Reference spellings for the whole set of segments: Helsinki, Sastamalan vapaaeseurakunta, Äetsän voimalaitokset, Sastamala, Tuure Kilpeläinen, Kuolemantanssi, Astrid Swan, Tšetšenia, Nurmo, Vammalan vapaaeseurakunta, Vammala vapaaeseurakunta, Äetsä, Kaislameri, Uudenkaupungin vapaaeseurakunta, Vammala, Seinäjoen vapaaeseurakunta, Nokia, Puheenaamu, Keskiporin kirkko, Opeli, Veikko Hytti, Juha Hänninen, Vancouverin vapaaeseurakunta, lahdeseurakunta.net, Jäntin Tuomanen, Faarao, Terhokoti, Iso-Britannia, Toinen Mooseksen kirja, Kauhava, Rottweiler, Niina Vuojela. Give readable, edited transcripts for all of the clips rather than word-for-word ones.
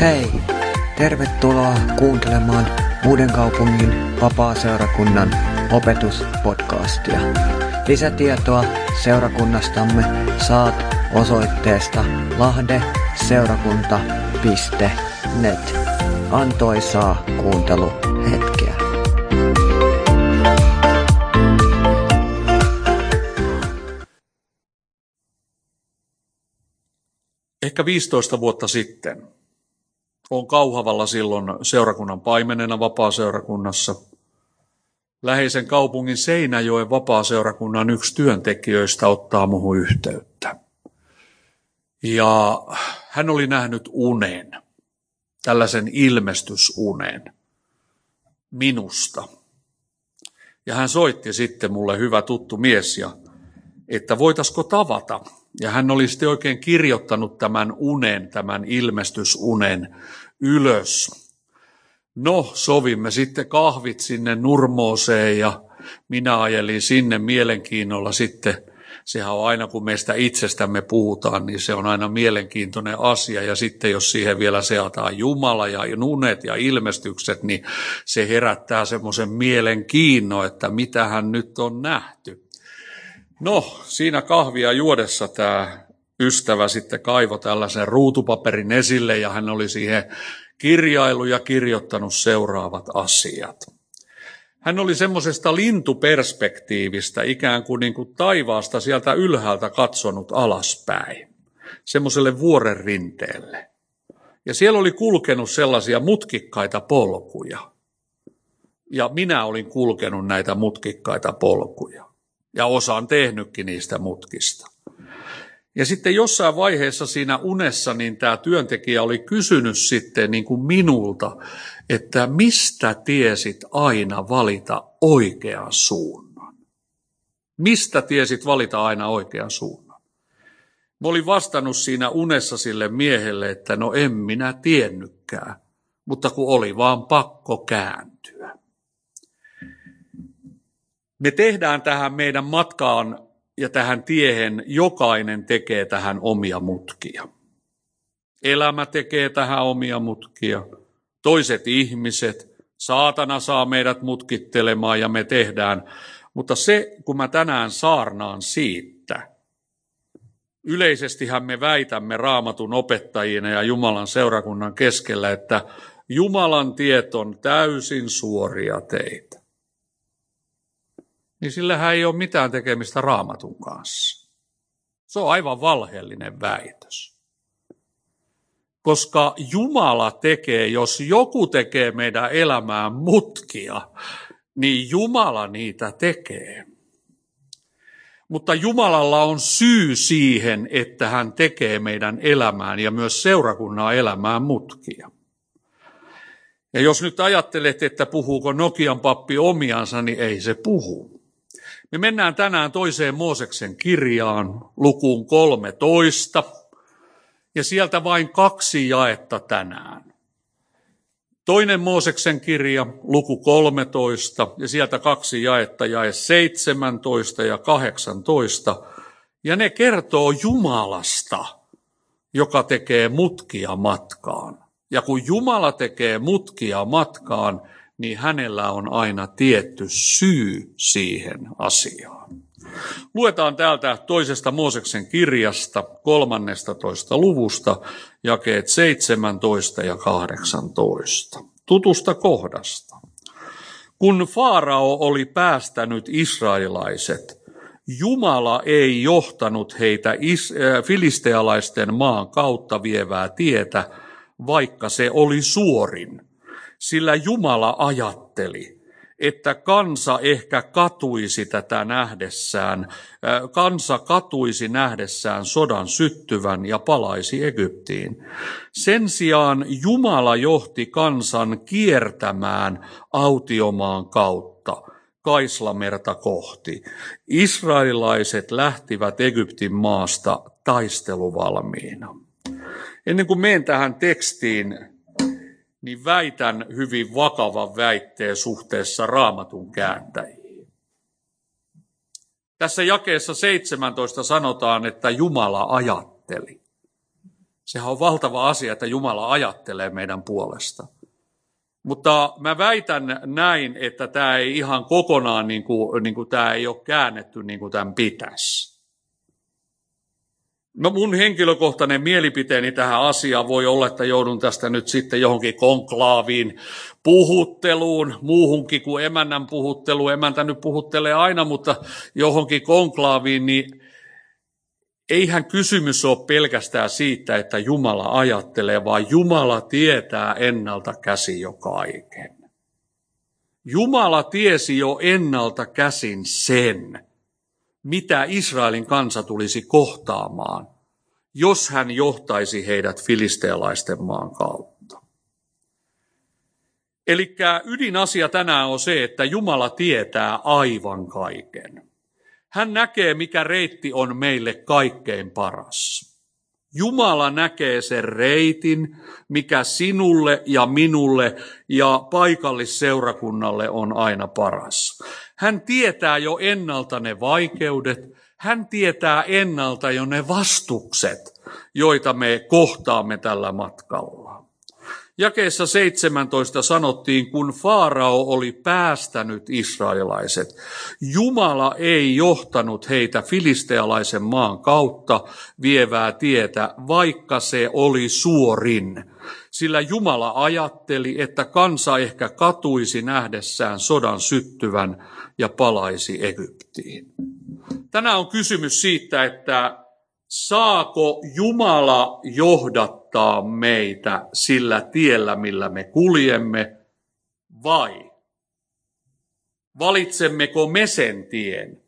Hei! Tervetuloa kuuntelemaan Uudenkaupungin vapaaseurakunnan opetuspodcastia. Lisätietoa seurakunnastamme saat osoitteesta lahdeseurakunta.net. Antoisaa kuunteluhetkeä. Ehkä 15 vuotta sitten. Olen Kauhavalla silloin seurakunnan paimenena vapaaseurakunnassa. Läheisen kaupungin Seinäjoen vapaaseurakunnan yksi työntekijöistä ottaa muhun yhteyttä. Ja hän oli nähnyt unen, tällaisen ilmestysunen, minusta. Ja hän soitti sitten mulle, hyvä tuttu mies, ja että voitaisiko tavata. Ja hän oli sitten oikein kirjoittanut tämän unen, tämän ilmestysunen ylös. No, sovimme sitten kahvit sinne Nurmooseen ja minä ajelin sinne mielenkiinnolla sitten. Sehän on aina, kun meistä itsestämme puhutaan, niin se on aina mielenkiintoinen asia. Ja sitten jos siihen vielä seataan Jumala ja unet ja ilmestykset, niin se herättää semmoisen mielenkiinnon, että mitähän nyt on nähty. No, siinä kahvia juodessa tämä ystävä sitten kaivoi tällaisen ruutupaperin esille ja hän oli siihen kirjailu ja kirjoittanut seuraavat asiat. Hän oli semmoisesta lintuperspektiivistä ikään kuin, taivaasta sieltä ylhäältä katsonut alaspäin, semmoiselle vuoren rinteelle. Ja siellä oli kulkenut sellaisia mutkikkaita polkuja. Ja minä olin kulkenut näitä mutkikkaita polkuja. Ja osaan tehnytkin niistä mutkista. Ja sitten jossain vaiheessa siinä unessa niin tämä työntekijä oli kysynyt sitten minulta, että mistä tiesit aina valita oikean suunnan? Mistä tiesit valita aina oikean suunnan? Mä olin vastannut siinä unessa sille miehelle, että no en minä tiennytkään, mutta kun oli vaan pakko kääntyä. Me tehdään tähän meidän matkaan ja tähän tiehen, jokainen tekee tähän omia mutkia. Elämä tekee tähän omia mutkia. Toiset ihmiset, saatana saa meidät mutkittelemaan ja me tehdään. Mutta se, kun mä tänään saarnaan siitä, yleisestihän me väitämme Raamatun opettajina ja Jumalan seurakunnan keskellä, että Jumalan tiet on täysin suoria teitä. Niin sillähän ei ole mitään tekemistä Raamatun kanssa. Se on aivan valheellinen väitös. Koska Jumala tekee, jos joku tekee meidän elämään mutkia, niin Jumala niitä tekee. Mutta Jumalalla on syy siihen, että hän tekee meidän elämään ja myös seurakunnan elämään mutkia. Ja jos nyt ajattelet, että puhuuko Nokian pappi omiansa, niin ei se puhu. Me mennään tänään toiseen Mooseksen kirjaan, lukuun 13, ja sieltä vain 2 jaetta tänään. Toinen Mooseksen kirja, luku 13, ja sieltä 2 jaetta, jae 17 ja 18, ja ne kertoo Jumalasta, joka tekee mutkia matkaan. Ja kun Jumala tekee mutkia matkaan, niin hänellä on aina tietty syy siihen asiaan. Luetaan täältä toisesta Mooseksen kirjasta 13. luvusta, jakeet 17 ja 18. Tutusta kohdasta. Kun Faarao oli päästänyt israelaiset, Jumala ei johtanut heitä filistealaisten maan kautta vievää tietä, vaikka se oli suorin. Sillä Jumala ajatteli, että kansa katuisi nähdessään sodan syttyvän ja palaisi Egyptiin. Sen sijaan Jumala johti kansan kiertämään autiomaan kautta Kaislamerta kohti. Israelilaiset lähtivät Egyptin maasta taisteluvalmiina. Ennen kuin menen tähän tekstiin, niin väitän hyvin vakavan väitteen suhteessa Raamatun kääntäjiin. Tässä jakeessa 17 sanotaan, että Jumala ajatteli. Sehän on valtava asia, että Jumala ajattelee meidän puolesta. Mutta mä väitän näin, että tämä ei ihan kokonaan, niin kuin tämä ei ole käännetty niin kuin tämän pitäisi. No mun henkilökohtainen mielipiteeni tähän asiaan voi olla, että joudun tästä nyt sitten johonkin konklaaviin puhutteluun, muuhunkin kuin emännän puhuttelu. Emäntä nyt puhuttelee aina, mutta johonkin konklaaviin, niin eihän kysymys ole pelkästään siitä, että Jumala ajattelee, vaan Jumala tietää ennalta käsin jo kaiken. Jumala tiesi jo ennalta käsin sen, mitä Israelin kansa tulisi kohtaamaan, jos hän johtaisi heidät filistealaisten maan kautta. Eli ydinasia tänään on se, että Jumala tietää aivan kaiken. Hän näkee, mikä reitti on meille kaikkein paras. Jumala näkee sen reitin, mikä sinulle ja minulle ja paikallisseurakunnalle on aina paras. Hän tietää jo ennalta ne vaikeudet. Hän tietää ennalta jo ne vastukset, joita me kohtaamme tällä matkalla. Jakeessa 17 sanottiin, kun Faarao oli päästänyt israelaiset, Jumala ei johtanut heitä filistealaisen maan kautta vievää tietä, vaikka se oli suorin. Sillä Jumala ajatteli, että kansa ehkä katuisi nähdessään sodan syttyvän ja palaisi Egyptiin. Tänään on kysymys siitä, että saako Jumala johdattaa meitä sillä tiellä, millä me kuljemme, vai valitsemmeko me sen tien,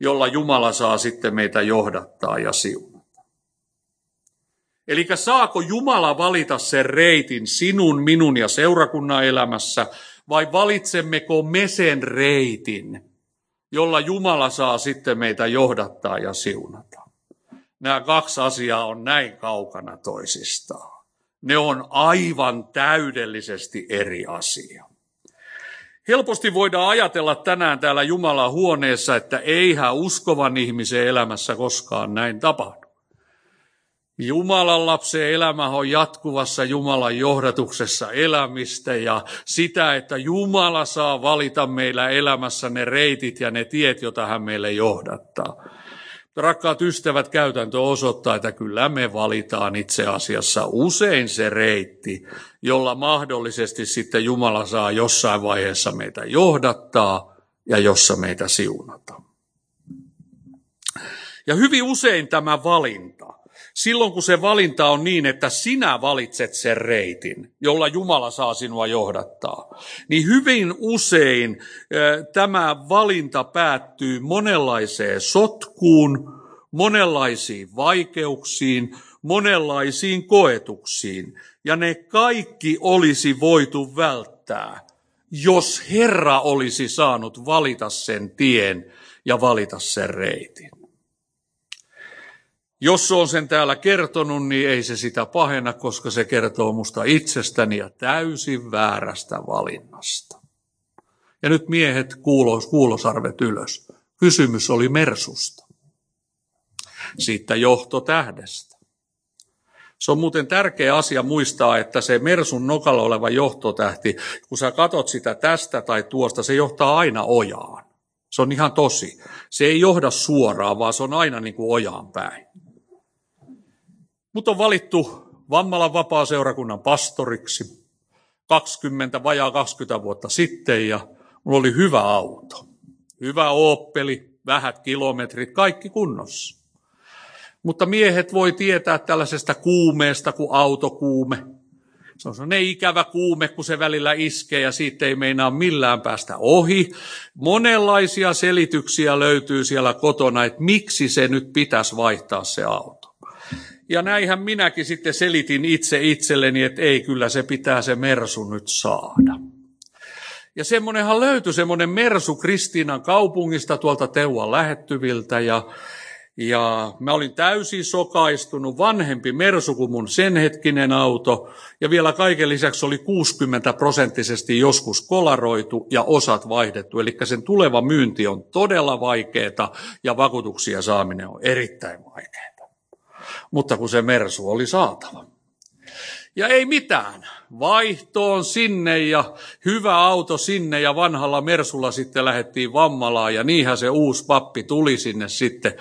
jolla Jumala saa sitten meitä johdattaa ja siunata? Eli saako Jumala valita sen reitin sinun, minun ja seurakunnan elämässä, vai valitsemmeko me sen reitin, jolla Jumala saa sitten meitä johdattaa ja siunata? Nämä kaksi asiaa on näin kaukana toisistaan. Ne on aivan täydellisesti eri asia. Helposti voidaan ajatella tänään täällä Jumalan huoneessa, että eihän uskovan ihmisen elämässä koskaan näin tapahdu. Jumalan lapsen elämä on jatkuvassa Jumalan johdatuksessa elämistä ja sitä, että Jumala saa valita meillä elämässä ne reitit ja ne tiet, joita hän meille johdattaa. Rakkaat ystävät, käytäntö osoittaa, että kyllä me valitaan itse asiassa usein se reitti, jolla mahdollisesti sitten Jumala saa jossain vaiheessa meitä johdattaa ja jossa meitä siunata. Ja hyvin usein tämä valinta, silloin kun se valinta on niin, että sinä valitset sen reitin, jolla Jumala saa sinua johdattaa, niin hyvin usein tämä valinta päättyy monenlaiseen sotkuun, monenlaisiin vaikeuksiin, monenlaisiin koetuksiin. Ja ne kaikki olisi voitu välttää, jos Herra olisi saanut valita sen tien ja valita sen reitin. Jos on sen täällä kertonut, niin ei se sitä pahenna, koska se kertoo musta itsestäni ja täysin väärästä valinnasta. Ja nyt miehet, kuulosarvet ylös. Kysymys oli Mersusta. Siitä johtotähdestä. Se on muuten tärkeä asia muistaa, että se Mersun nokalla oleva johtotähti, kun sä katot sitä tästä tai tuosta, se johtaa aina ojaan. Se on ihan tosi. Se ei johda suoraan, vaan se on aina niin kuin ojaan päin. Mut on valittu Vammalan vapaaseurakunnan pastoriksi 20 vuotta sitten ja mulla oli hyvä auto. Hyvä Opeli, vähät kilometrit, kaikki kunnossa. Mutta miehet voi tietää tällaisesta kuumeesta kuin autokuume. Se on sellainen ikävä kuume, kun se välillä iskee ja siitä ei meinaa millään päästä ohi. Monenlaisia selityksiä löytyy siellä kotona, että miksi se nyt pitäisi vaihtaa se auto. Ja näinhän minäkin sitten selitin itselleni, että ei kyllä se pitää se Mersu nyt saada. Ja semmoinenhan löytyi semmoinen Mersu Kristiinan kaupungista tuolta Teuan lähettyviltä ja mä olin täysin sokaistunut, vanhempi Mersu kuin mun sen hetkinen auto ja vielä kaiken lisäksi oli 60% joskus kolaroitu ja osat vaihdettu. Eli sen tuleva myynti on todella vaikeaa ja vakuutuksia saaminen on erittäin vaikeaa. mutta kun se mersu oli saatava. Ja ei mitään, vaihtoon sinne ja hyvä auto sinne ja vanhalla mersulla sitten lähdettiin Vammalaan ja niinhän se uusi pappi tuli sinne sitten.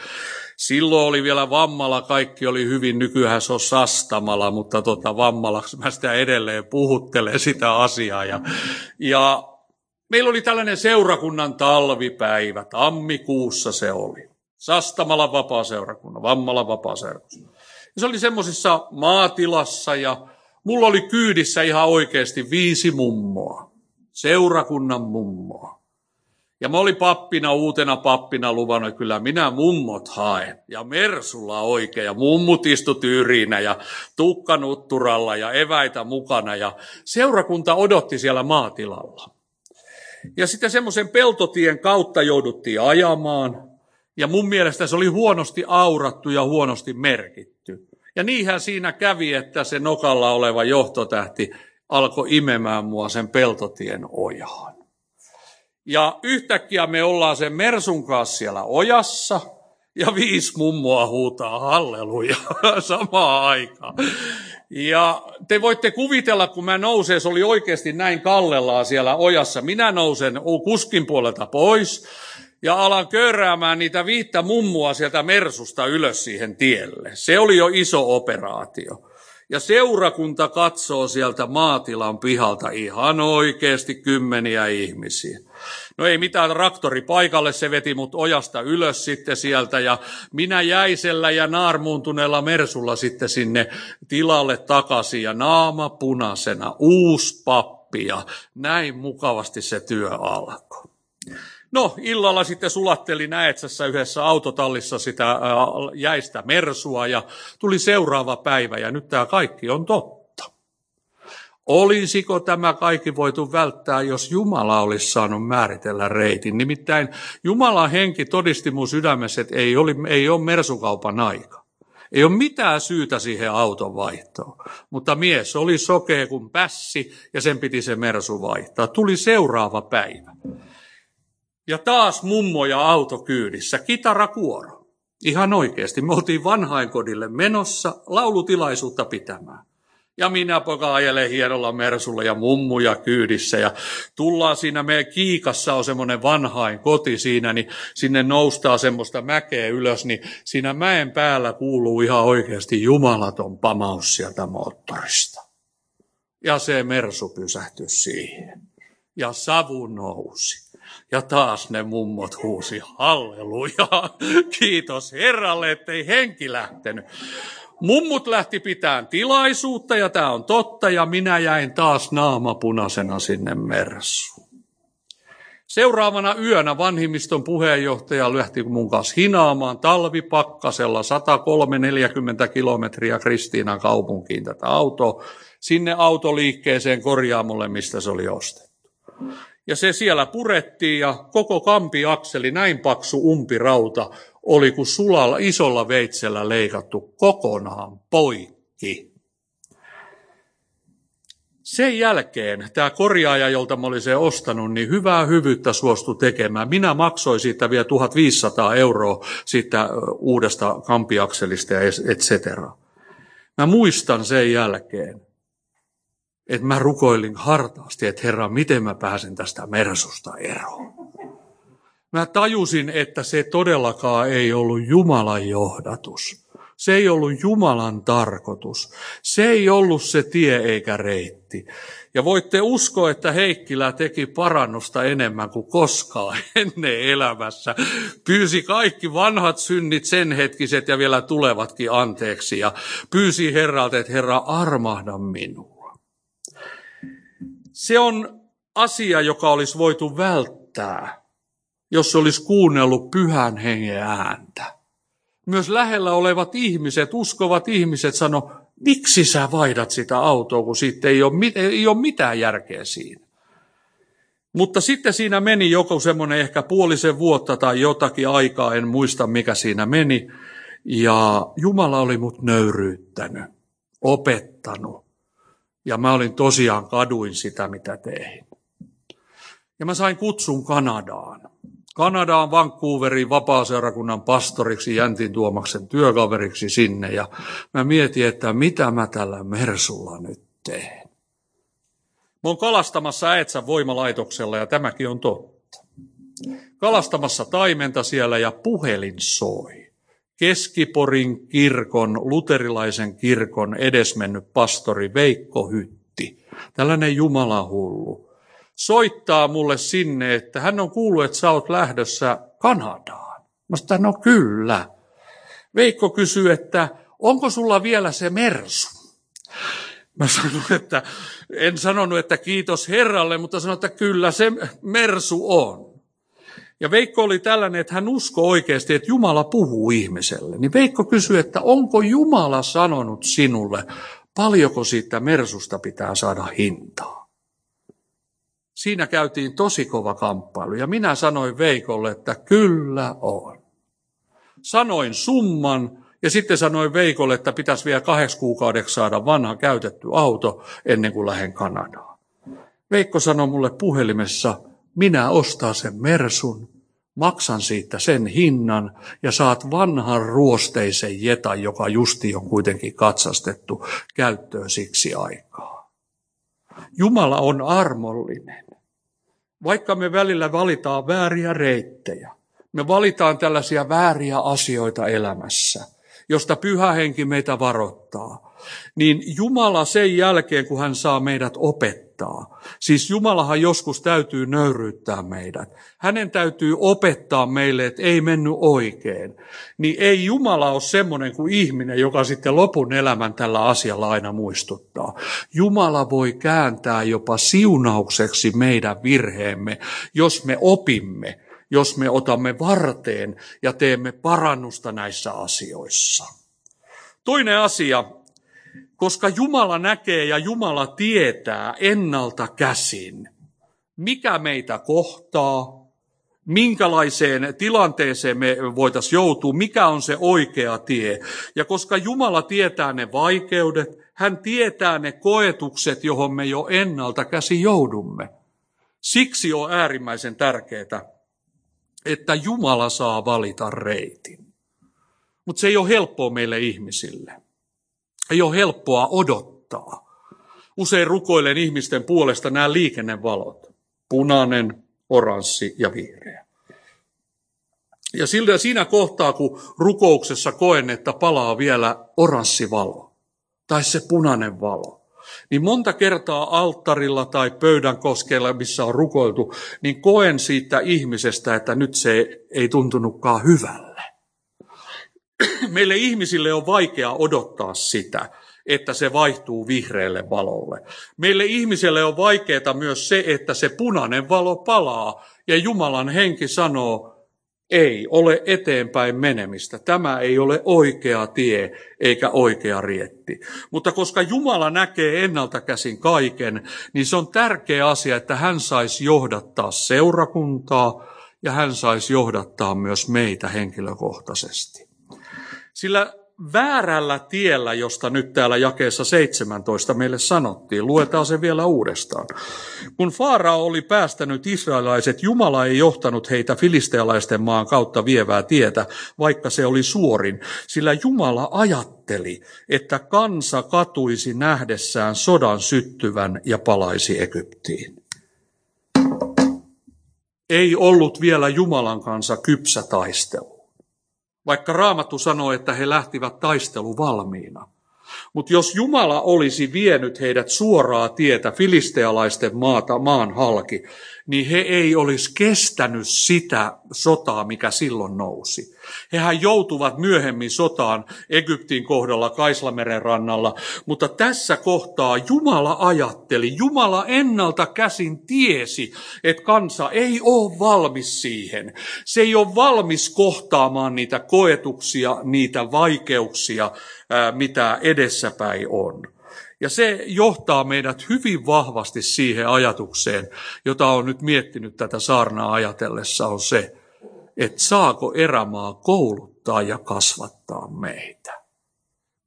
Silloin oli vielä Vammala, kaikki oli hyvin, nykyään se on Sastamala, mutta Vammalaksi mä sitä edelleen puhuttelen sitä asiaa. Ja meillä oli tällainen seurakunnan talvipäivä, tammikuussa se oli. Sastamalan vapaaseurakunta, Vammalan vapaaseurakunta. Se oli semmoisessa maatilassa ja mulla oli kyydissä ihan oikeasti 5 mummoa, seurakunnan mummoa. Ja mä olin pappina, uutena pappina luvannut, että kyllä minä mummot haen. Ja mersulla oikein. Ja mummut istu tyyrinä ja tukkanutturalla ja eväitä mukana. Ja seurakunta odotti siellä maatilalla. Ja sitten semmoisen peltotien kautta jouduttiin ajamaan. Ja mun mielestä se oli huonosti aurattu ja huonosti merkitty. Ja niinhän siinä kävi, että se nokalla oleva johtotähti alkoi imemään mua sen peltotien ojaan. Ja yhtäkkiä me ollaan sen mersun kanssa siellä ojassa ja 5 mummoa huutaa halleluja samaan aikaan. Ja te voitte kuvitella, kun mä nousen, se oli oikeasti näin kallellaan siellä ojassa. Minä nousen kuskin puolelta pois ja alan kööräämään niitä 5 mummoa sieltä mersusta ylös siihen tielle. Se oli jo iso operaatio. Ja seurakunta katsoo sieltä maatilan pihalta ihan oikeasti kymmeniä ihmisiä. No ei mitään, traktori paikalle, se veti mut ojasta ylös sitten sieltä ja minä jäisellä ja naarmuuntuneella mersulla sitten sinne tilalle takaisin ja naama punaisena, uusi pappi ja näin mukavasti se työ alkoi. No illalla sitten sulattelin Äetsässä yhdessä autotallissa sitä jäistä mersua ja tuli seuraava päivä ja nyt tämä kaikki on totta. Olisiko tämä kaikki voitu välttää, jos Jumala olisi saanut määritellä reitin? Nimittäin Jumalan henki todisti mun sydämessä, että ei ole mersukaupan aika. Ei ole mitään syytä siihen auton vaihtoon, mutta mies oli sokea kuin pässi ja sen piti se mersu vaihtaa. Tuli seuraava päivä. Ja taas mummoja autokyydissä, kitarakuoro. Ihan oikeasti, me oltiin vanhainkodille menossa laulutilaisuutta pitämään. Ja minä poika ajelen hienolla mersulla ja mummuja kyydissä. Ja tullaan siinä, meidän kiikassa on semmoinen vanhainkoti siinä, niin sinne noustaa semmoista mäkeä ylös, niin siinä mäen päällä kuuluu ihan oikeasti jumalaton pamaus sieltä moottorista. Ja se mersu pysähtyi siihen. Ja savu nousi. Ja taas ne mummot huusi, halleluja, kiitos Herralle, ettei henki lähtenyt. Mummut lähti pitämään tilaisuutta ja tämä on totta ja minä jäin taas naamapunaisena sinne mersuun. Seuraavana yönä vanhimmiston puheenjohtaja lähti mun kanssa hinaamaan talvipakkasella 103-40 kilometriä Kristiinan kaupunkiin tätä autoa sinne autoliikkeeseen korjaamolle, mistä se oli ostettu. Ja se siellä purettiin ja koko kampiakseli, näin paksu umpirauta, oli kuin sulalla isolla veitsellä leikattu kokonaan poikki. Sen jälkeen tämä korjaaja, jolta mä olin sen ostanut, niin hyvää hyvyyttä suostui tekemään. Minä maksoin siitä vielä 1 500 € siitä uudesta kampiakselista ja et cetera. Mä muistan sen jälkeen, että mä rukoilin hartaasti, että Herra, miten mä pääsen tästä mersusta eroon. Mä tajusin, että se todellakaan ei ollut Jumalan johdatus. Se ei ollut Jumalan tarkoitus. Se ei ollut se tie eikä reitti. Ja voitte uskoa, että Heikkilä teki parannusta enemmän kuin koskaan ennen elämässä. Pyysi kaikki vanhat synnit, sen hetkiset ja vielä tulevatkin anteeksi. Ja pyysi Herralta, että Herra, armahda minua. Se on asia, joka olisi voitu välttää, jos olisi kuunnellut Pyhän Hengen ääntä. Myös lähellä olevat ihmiset, uskovat ihmiset sanoo, miksi sä vaihdat sitä autoa, kun siitä ei ole mitään järkeä siinä. Mutta sitten siinä meni joku semmoinen ehkä puolisen vuotta tai jotakin aikaa, en muista mikä siinä meni. Ja Jumala oli mut nöyryyttänyt, opettanut. Ja mä olin tosiaan kaduin sitä, mitä tein. Ja mä sain kutsun Kanadaan. Kanadaan Vancouverin vapaaseurakunnan pastoriksi, Jäntin Tuomaksen työkaveriksi sinne. Ja mä mietin, että mitä mä tällä mersulla nyt teen. Mä oon kalastamassa Äetsän voimalaitoksella, ja tämäkin on totta. Kalastamassa taimenta siellä, ja puhelin soi. Keskiporin kirkon, luterilaisen kirkon edesmennyt pastori Veikko Hytti, tällainen jumalahullu, soittaa mulle sinne, että hän on kuullut, että sä oot lähdössä Kanadaan. Mä sanoin, no kyllä. Veikko kysyy, että onko sulla vielä se mersu? Mä sanoin, että en sanonut, että kiitos Herralle, mutta sanoin, että kyllä se mersu on. Ja Veikko oli tällainen, että hän uskoi oikeasti, että Jumala puhuu ihmiselle. Niin Veikko kysyi, että onko Jumala sanonut sinulle, paljonko siitä mersusta pitää saada hintaa. Siinä käytiin tosi kova kamppailu, ja minä sanoin Veikolle, että kyllä on. Sanoin summan, ja sitten sanoin Veikolle, että pitäisi vielä 8 kuukaudeksi saada vanha käytetty auto ennen kuin lähden Kanadaan. Veikko sanoi mulle puhelimessa, minä ostan sen mersun, maksan siitä sen hinnan ja saat vanhan ruosteisen jetan, joka justi on kuitenkin katsastettu, käyttöön siksi aikaa. Jumala on armollinen. Vaikka me välillä valitaan vääriä reittejä, me valitaan tällaisia vääriä asioita elämässä, josta Pyhä Henki meitä varoittaa, niin Jumala sen jälkeen, kun hän saa meidät opettaa, siis Jumalahan joskus täytyy nöyryyttää meidät, hänen täytyy opettaa meille, että ei mennyt oikein, niin ei Jumala ole semmoinen kuin ihminen, joka sitten lopun elämän tällä asialla aina muistuttaa. Jumala voi kääntää jopa siunaukseksi meidän virheemme, jos me opimme, jos me otamme varteen ja teemme parannusta näissä asioissa. Toinen asia, koska Jumala näkee ja Jumala tietää ennalta käsin, mikä meitä kohtaa, minkälaiseen tilanteeseen me voitaisiin joutua, mikä on se oikea tie. Ja koska Jumala tietää ne vaikeudet, hän tietää ne koetukset, johon me jo ennalta käsin joudumme. Siksi on äärimmäisen tärkeää, että Jumala saa valita reitin. Mutta se ei ole helppoa meille ihmisille. Ei ole helppoa odottaa. Usein rukoilen ihmisten puolesta nämä liikennevalot. Punainen, oranssi ja vihreä. Ja siinä kohtaa, kun rukouksessa koen, että palaa vielä oranssi valo tai se punainen valo, niin monta kertaa alttarilla tai pöydän koskella, missä on rukoiltu, niin koen siitä ihmisestä, että nyt se ei tuntunutkaan hyvälle. Meille ihmisille on vaikea odottaa sitä, että se vaihtuu vihreälle valolle. Meille ihmisille on vaikeaa myös se, että se punainen valo palaa ja Jumalan henki sanoo, ei ole eteenpäin menemistä. Tämä ei ole oikea tie eikä oikea rietti. Mutta koska Jumala näkee ennalta käsin kaiken, niin se on tärkeä asia, että hän saisi johdattaa seurakuntaa ja hän saisi johdattaa myös meitä henkilökohtaisesti. Sillä väärällä tiellä, josta nyt täällä jakeessa 17 meille sanottiin, luetaan se vielä uudestaan. Kun Faarao oli päästänyt israelaiset, Jumala ei johtanut heitä filistealaisten maan kautta vievää tietä, vaikka se oli suorin, sillä Jumala ajatteli, että kansa katuisi nähdessään sodan syttyvän ja palaisi Egyptiin. Ei ollut vielä Jumalan kansa kypsä taistelu. Vaikka Raamattu sanoo, että he lähtivät taisteluvalmiina. Mutta jos Jumala olisi vienyt heidät suoraa tietä filistealaisten maan halki, niin he ei olisi kestänyt sitä sotaa, mikä silloin nousi. Hehän joutuvat myöhemmin sotaan Egyptin kohdalla, Kaislameren rannalla, mutta tässä kohtaa Jumala ajatteli, Jumala ennalta käsin tiesi, että kansa ei ole valmis siihen. Se ei ole valmis kohtaamaan niitä koetuksia, niitä vaikeuksia, mitä edessäpäin on. Ja se johtaa meidät hyvin vahvasti siihen ajatukseen, jota olen nyt miettinyt tätä saarnaa ajatellessa, on se, että saako erämaa kouluttaa ja kasvattaa meitä.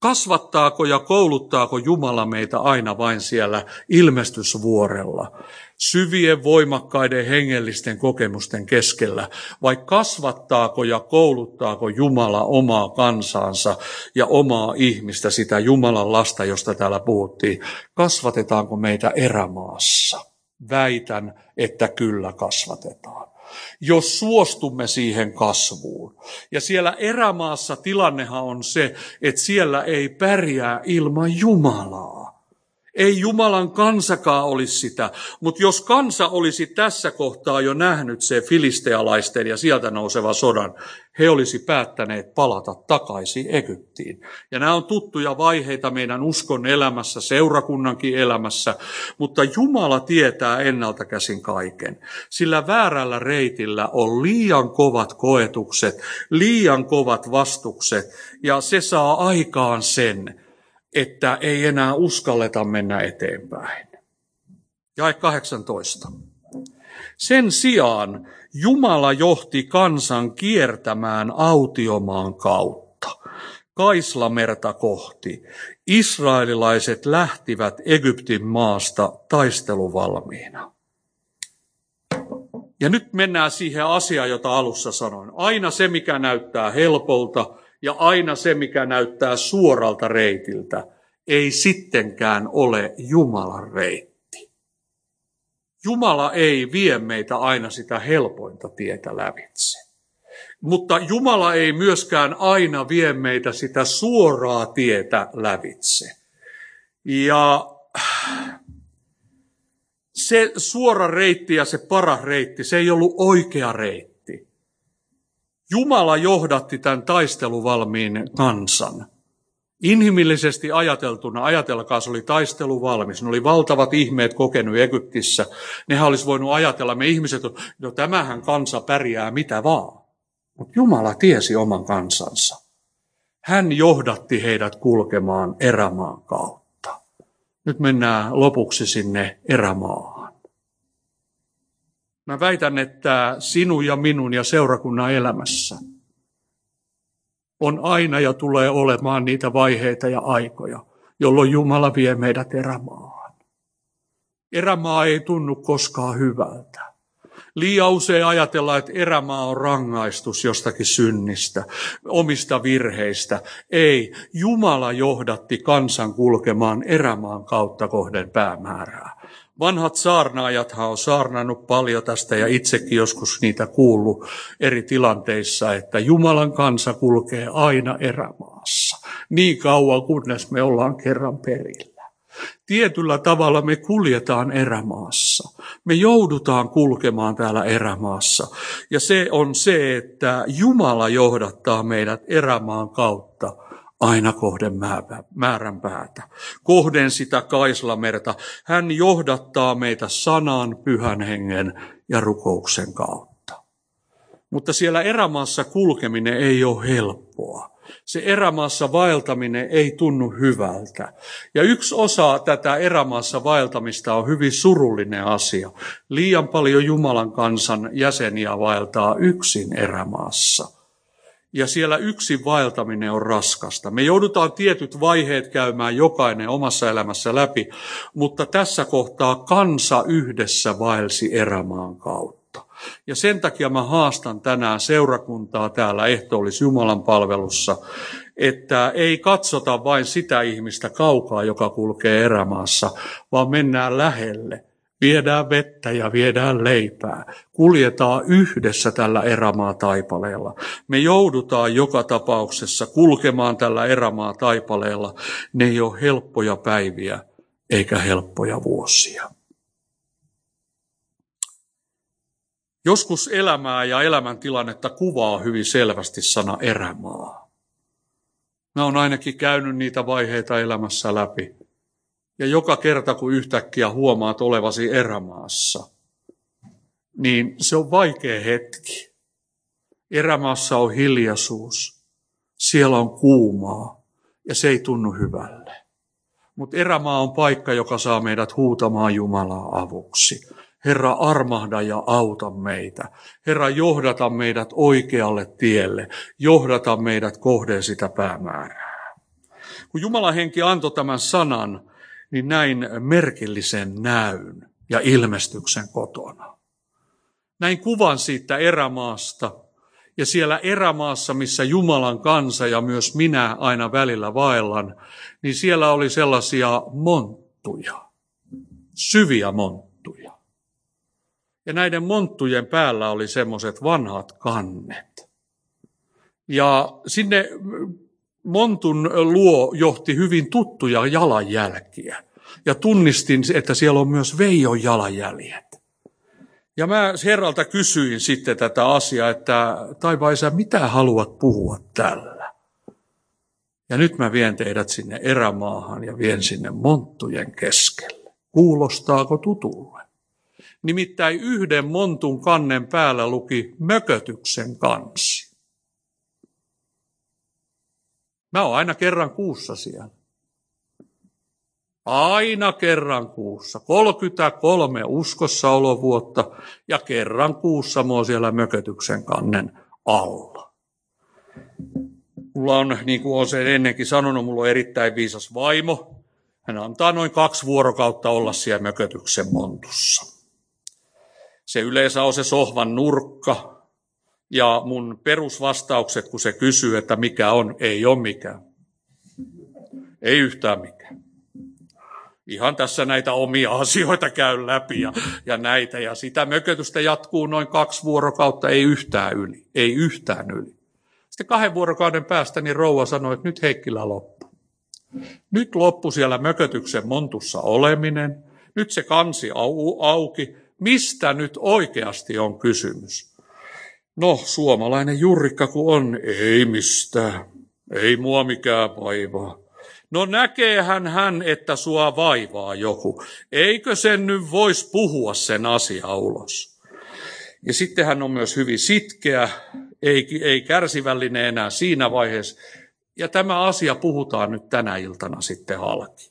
kasvattaako ja kouluttaako Jumala meitä aina vain siellä ilmestysvuorella, syvien, voimakkaiden, hengellisten kokemusten keskellä, vai kasvattaako ja kouluttaako Jumala omaa kansaansa ja omaa ihmistä, sitä Jumalan lasta, josta täällä puhuttiin, kasvatetaanko meitä erämaassa? Väitän, että kyllä kasvatetaan. Jos suostumme siihen kasvuun. Ja siellä erämaassa tilannehan on se, että siellä ei pärjää ilman Jumalaa. Ei Jumalan kansakaan olisi sitä, mutta jos kansa olisi tässä kohtaa jo nähnyt se filistealaisten ja sieltä nouseva sodan, he olisi päättäneet palata takaisin Egyptiin. Ja nämä on tuttuja vaiheita meidän uskon elämässä, seurakunnankin elämässä, mutta Jumala tietää ennalta käsin kaiken. Sillä väärällä reitillä on liian kovat koetukset, liian kovat vastukset, ja se saa aikaan sen, että ei enää uskalleta mennä eteenpäin. Jae 18. Sen sijaan Jumala johti kansan kiertämään autiomaan kautta, Kaislamerta kohti. Israelilaiset lähtivät Egyptin maasta taisteluvalmiina. Ja nyt mennään siihen asiaan, jota alussa sanoin. Aina se, mikä näyttää helpolta, ja aina se, mikä näyttää suoralta reitiltä, ei sittenkään ole Jumalan reitti. Jumala ei vie meitä aina sitä helpointa tietä lävitse. Mutta Jumala ei myöskään aina vie meitä sitä suoraa tietä lävitse. Ja se suora reitti ja se paras reitti, se ei ollut oikea reitti. Jumala johdatti tämän taisteluvalmiin kansan. Inhimillisesti ajateltuna, ajatelkaa, se oli taisteluvalmis. Ne oli valtavat ihmeet kokenut Egyptissä. Nehän olisi voinut ajatella, me ihmiset, no tämähän kansa pärjää mitä vaan. Mutta Jumala tiesi oman kansansa. Hän johdatti heidät kulkemaan erämaan kautta. Nyt mennään lopuksi sinne erämaahan. Mä väitän, että sinun ja minun ja seurakunnan elämässä on aina ja tulee olemaan niitä vaiheita ja aikoja, jolloin Jumala vie meidät erämaahan. Erämaa ei tunnu koskaan hyvältä. Liian usein ajatellaan, että erämaa on rangaistus jostakin synnistä, omista virheistä. Ei, Jumala johdatti kansan kulkemaan erämaan kautta kohden päämäärää. Vanhat saarnaajathan on saarnannut paljon tästä ja itsekin joskus niitä kuullut eri tilanteissa, että Jumalan kansa kulkee aina erämaassa niin kauan, kunnes me ollaan kerran perillä. Tietyllä tavalla me kuljetaan erämaassa. Me joudutaan kulkemaan täällä erämaassa. Ja se on se, että Jumala johdattaa meidät erämaan kautta. Aina kohden määrän päätä, kohden sitä Kaislamerta. Hän johdattaa meitä sanan, pyhän hengen ja rukouksen kautta. Mutta siellä erämaassa kulkeminen ei ole helppoa. Se erämaassa vaeltaminen ei tunnu hyvältä. Ja yksi osa tätä erämaassa vaeltamista on hyvin surullinen asia. Liian paljon Jumalan kansan jäseniä vaeltaa yksin erämaassa. Ja siellä yksin vaeltaminen on raskasta. Me joudutaan tietyt vaiheet käymään jokainen omassa elämässä läpi, mutta tässä kohtaa kansa yhdessä vaelsi erämaan kautta. Ja sen takia mä haastan tänään seurakuntaa täällä ehtoollis Jumalan palvelussa, että ei katsota vain sitä ihmistä kaukaa, joka kulkee erämaassa, vaan mennään lähelle. Viedään vettä ja viedään leipää. Kuljetaan yhdessä tällä erämaataipaleella. Me joudutaan joka tapauksessa kulkemaan tällä erämaataipaleella. Ne ei ole helppoja päiviä eikä helppoja vuosia. Joskus elämää ja elämäntilannetta kuvaa hyvin selvästi sana erämaa. Mä oon ainakin käynyt niitä vaiheita elämässä läpi. Ja joka kerta, kun yhtäkkiä huomaat olevasi erämaassa, niin se on vaikea hetki. Erämaassa on hiljaisuus, siellä on kuumaa ja se ei tunnu hyvälle. Mutta erämaa on paikka, joka saa meidät huutamaan Jumalaa avuksi. Herra, armahda ja auta meitä. Herra, johdata meidät oikealle tielle, johdata meidät kohden sitä päämäärää. Kun Jumalan henki antoi tämän sanan, niin näin merkillisen näyn ja ilmestyksen kotona. Näin kuvan siitä erämaasta ja siellä erämaassa, missä Jumalan kansa ja myös minä aina välillä vaellan, niin siellä oli sellaisia monttuja, syviä monttuja. Ja näiden monttujen päällä oli semmoiset vanhat kannet. Ja sinne montun luo johti hyvin tuttuja jalanjälkiä. Ja tunnistin, että siellä on myös Veijon jalanjäljet. Ja mä herralta kysyin sitten tätä asiaa, että taivaan Isä, mitä haluat puhua tällä? Ja nyt mä vien teidät sinne erämaahan ja vien sinne monttujen keskelle. Kuulostaako tutulle? Nimittäin yhden montun kannen päällä luki mökötyksen kansi. Mä oon aina kerran kuussa siellä. Aina kerran kuussa. 33 uskossaolovuotta ja kerran kuussa mä oon siellä mökötyksen kannen alla. Mulla on, niin kuin olen sen ennenkin sanonut, mulla on erittäin viisas vaimo. Hän antaa noin 2 vuorokautta olla siellä mökötyksen montussa. Se yleensä on se sohvan nurkka, ja mun perusvastaukset, kun se kysyy, että mikä on, ei ole mikään. Ei yhtään mikään. Ihan tässä näitä omia asioita käyn läpi ja näitä, ja sitä mökötystä jatkuu noin 2 vuorokautta, ei yhtään yli. Ei yhtään yli. Sitten 2 vuorokauden päästä niin rouva sanoi, että nyt Heikkilä loppu. Nyt loppu siellä mökötyksen montussa oleminen, nyt se kansi auki. Mistä nyt oikeasti on kysymys? No, suomalainen jurrikka kun on, ei mistään, ei mua mikään vaivaa. No näkeehän hän, että sua vaivaa joku. Eikö sen nyt voisi puhua sen asiaa ulos? Ja sitten hän on myös hyvin sitkeä, ei kärsivällinen enää siinä vaiheessa. Ja tämä asia puhutaan nyt tänä iltana sitten halki.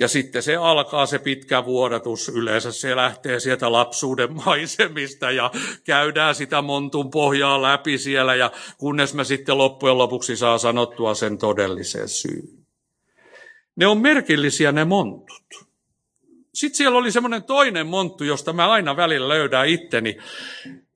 Ja sitten se alkaa se pitkä vuodatus, yleensä se lähtee sieltä lapsuuden maisemista ja käydään sitä montun pohjaa läpi siellä ja kunnes mä sitten loppujen lopuksi saa sanottua sen todellisen syyn. Ne on merkillisiä ne montut. Sitten siellä oli semmoinen toinen monttu, josta mä aina välillä löydän itteni.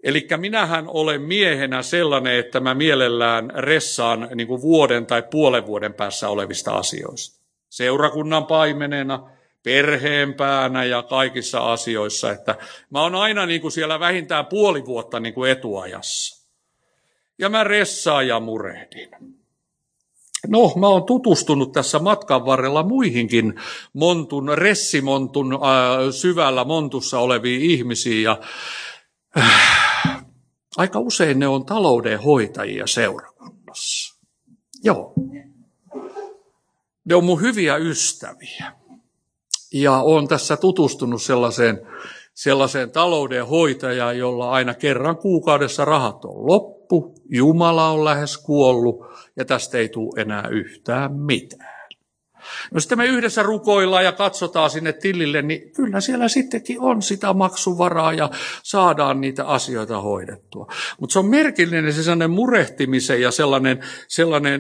Elikkä minähän olen miehenä sellainen, että mä mielellään ressaan niin kuin vuoden tai puolen vuoden päässä olevista asioista. Seurakunnan paimenena, perheenpäänä ja kaikissa asioissa, että mä oon aina niin kuin siellä vähintään puoli vuotta niin kuin etuajassa. Ja mä ressaan ja murehdin. No, mä oon tutustunut tässä matkan varrella muihinkin montun, ressimontun syvällä montussa oleviin ihmisiin ja aika usein ne on taloudenhoitajia seurakunnassa. Joo. Ne on mun hyviä ystäviä ja olen tässä tutustunut sellaiseen taloudenhoitajaan, jolla aina kerran kuukaudessa rahat on loppu, Jumala on lähes kuollut ja tästä ei tule enää yhtään mitään. No sitten me yhdessä rukoillaan ja katsotaan sinne tilille, niin kyllä siellä sittenkin on sitä maksuvaraa ja saadaan niitä asioita hoidettua. Mutta se on merkillinen se sellainen murehtimisen ja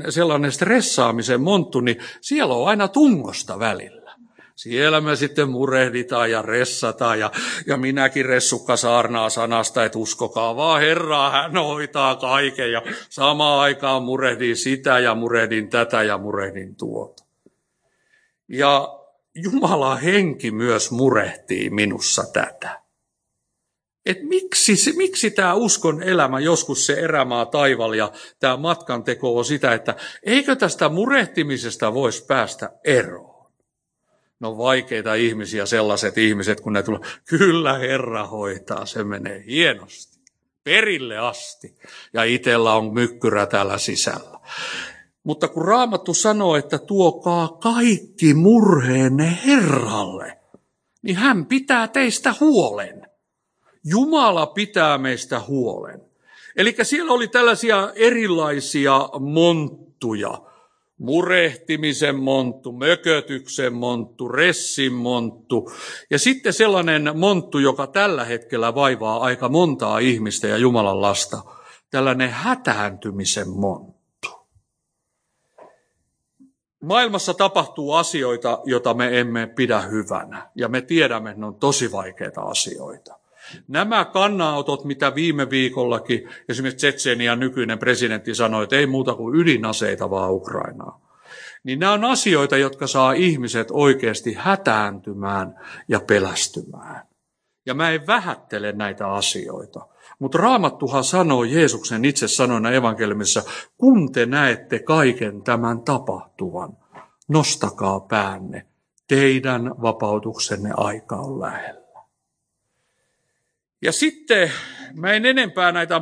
sellainen stressaamisen monttu, niin siellä on aina tungosta välillä. Siellä me sitten murehditaan ja ressataan ja minäkin ressukka saarnaa sanasta, että uskokaa vaan Herraa, hän hoitaa kaiken ja samaan aikaan murehdin sitä ja murehdin tätä ja murehdin tuota. Ja Jumalan henki myös murehtii minussa tätä. Et miksi tämä uskon elämä, joskus se erämaa taival ja tämä matkanteko on sitä, että eikö tästä murehtimisesta voisi päästä eroon? No vaikeita ihmisiä, sellaiset ihmiset, kun ne tulee, kyllä Herra hoitaa, se menee hienosti, perille asti. Ja itsellä on mykkyrä täällä sisällä. Mutta kun Raamattu sanoo, että tuokaa kaikki murheenne Herralle, niin hän pitää teistä huolen. Jumala pitää meistä huolen. Eli siellä oli tällaisia erilaisia monttuja. Murehtimisen monttu, mökötyksen monttu, ressin monttu. Ja sitten sellainen monttu, joka tällä hetkellä vaivaa aika montaa ihmistä ja Jumalan lasta. Tällainen hätääntymisen monttu. Maailmassa tapahtuu asioita, joita me emme pidä hyvänä, ja me tiedämme, että ne on tosi vaikeita asioita. Nämä kannanotot, mitä viime viikollakin esimerkiksi Tšetšenian nykyinen presidentti sanoi, että ei muuta kuin ydinaseita vaan Ukrainaa, niin nämä on asioita, jotka saa ihmiset oikeasti hätääntymään ja pelästymään. Ja mä en vähättele näitä asioita. Mutta Raamattuhan sanoo, Jeesuksen itse sanoina evankeliumissa, kun te näette kaiken tämän tapahtuvan, nostakaa päänne, teidän vapautuksenne aika on lähellä. Ja sitten, mä en enempää näitä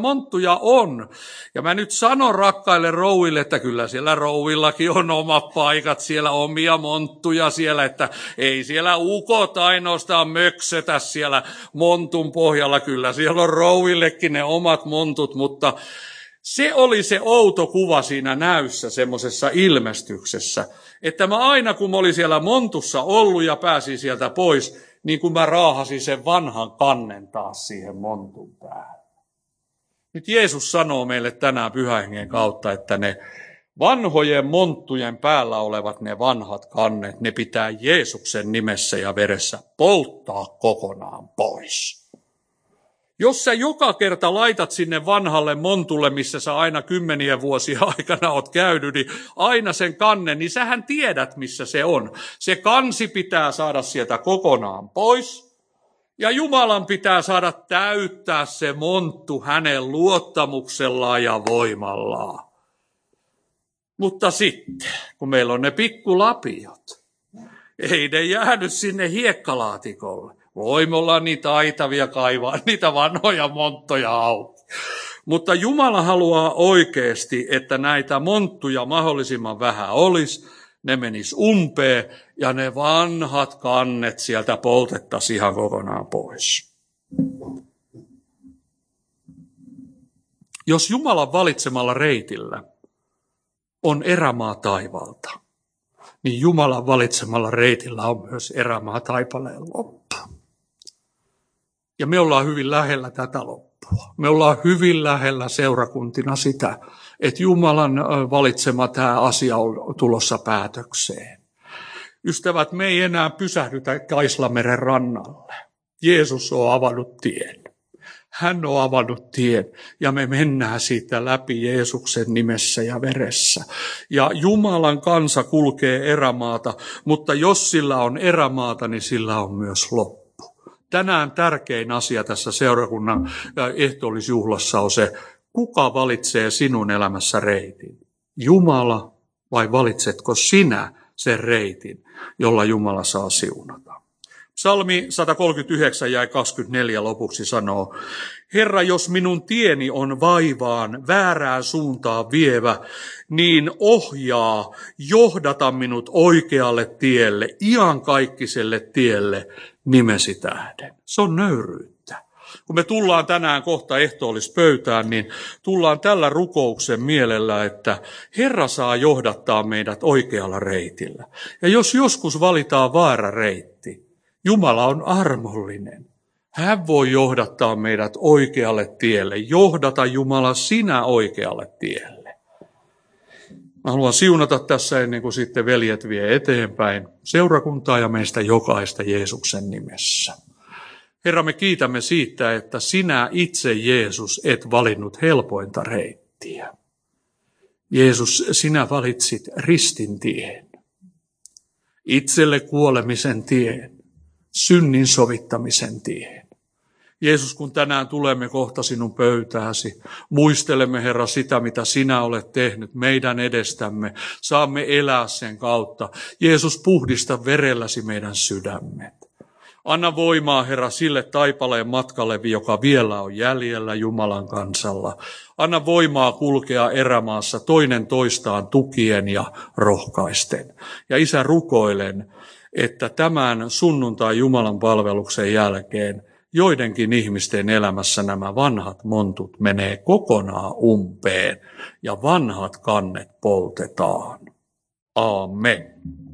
monttuja on. Ja mä nyt sanon rakkaille rouville, että kyllä siellä rouvillakin on omat paikat, siellä omia monttuja siellä, että ei siellä ukot ainoastaan möksötä siellä montun pohjalla. Kyllä siellä on rouvillekin ne omat montut, mutta se oli se outo kuva siinä näyssä, semmoisessa ilmestyksessä, että mä aina kun mä olin siellä montussa ollut ja pääsin sieltä pois, niin kun mä raahasin sen vanhan kannen taas siihen montun päälle. Nyt Jeesus sanoo meille tänään Pyhähengen kautta, että ne vanhojen monttujen päällä olevat ne vanhat kannet, ne pitää Jeesuksen nimessä ja veressä polttaa kokonaan pois. Jos sä joka kerta laitat sinne vanhalle montulle, missä sä aina 10 vuosia aikana oot käynyt, niin aina sen kannen, niin sähän tiedät, missä se on. Se kansi pitää saada sieltä kokonaan pois, ja Jumalan pitää saada täyttää se monttu hänen luottamuksellaan ja voimallaan. Mutta sitten, kun meillä on ne pikkulapiot, ei ne jäädy sinne hiekkalaatikolle. Voimme olla niin taitavia kaivaa niitä vanhoja monttoja auki. Mutta Jumala haluaa oikeasti, että näitä monttuja mahdollisimman vähän olisi. Ne menis umpeen ja ne vanhat kannet sieltä poltettaisiin ihan kokonaan pois. Jos Jumalan valitsemalla reitillä on erämaa taivalta, niin Jumalan valitsemalla reitillä on myös erämaa taipaleen loppu. Ja me ollaan hyvin lähellä tätä loppua. Me ollaan hyvin lähellä seurakuntina sitä, että Jumalan valitsema tämä asia on tulossa päätökseen. Ystävät, me ei enää pysähdytä Kaislameren rannalle. Jeesus on avannut tien. Hän on avannut tien ja me mennään siitä läpi Jeesuksen nimessä ja veressä. Ja Jumalan kansa kulkee erämaata, mutta jos sillä on erämaata, niin sillä on myös loppu. Tänään tärkein asia tässä seurakunnan ehtoollisjuhlassa on se, kuka valitsee sinun elämässä reitin? Jumala vai valitsetko sinä sen reitin, jolla Jumala saa siunata? Psalmi 139 ja 24 lopuksi sanoo, Herra, jos minun tieni on vaivaan, väärään suuntaan vievä, niin ohjaa, johdata minut oikealle tielle, iankaikkiselle tielle, nimesi tähden. Se on nöyryyttä. Kun me tullaan tänään kohta ehtoollispöytään, niin tullaan tällä rukouksen mielellä, että Herra saa johdattaa meidät oikealla reitillä. Ja jos joskus valitaan väärä reitti, Jumala on armollinen. Hän voi johdattaa meidät oikealle tielle. Johdata Jumala sinä oikealle tielle. Mä haluan siunata tässä ennen kuin sitten veljet vie eteenpäin seurakuntaa ja meistä jokaista Jeesuksen nimessä. Herra, me kiitämme siitä, että sinä itse Jeesus et valinnut helpointa reittiä. Jeesus, sinä valitsit ristin tien, itselle kuolemisen tien, synnin sovittamisen tien. Jeesus, kun tänään tulemme kohta sinun pöytääsi, muistelemme, Herra, sitä, mitä sinä olet tehnyt meidän edestämme. Saamme elää sen kautta. Jeesus, puhdista verelläsi meidän sydämet. Anna voimaa, Herra, sille taipaleen matkalle, joka vielä on jäljellä Jumalan kansalla. Anna voimaa kulkea erämaassa toinen toistaan tukien ja rohkaisten. Ja Isä, rukoilen, että tämän sunnuntai Jumalan palveluksen jälkeen joidenkin ihmisten elämässä nämä vanhat montut menee kokonaan umpeen ja vanhat kannet poltetaan. Aamen.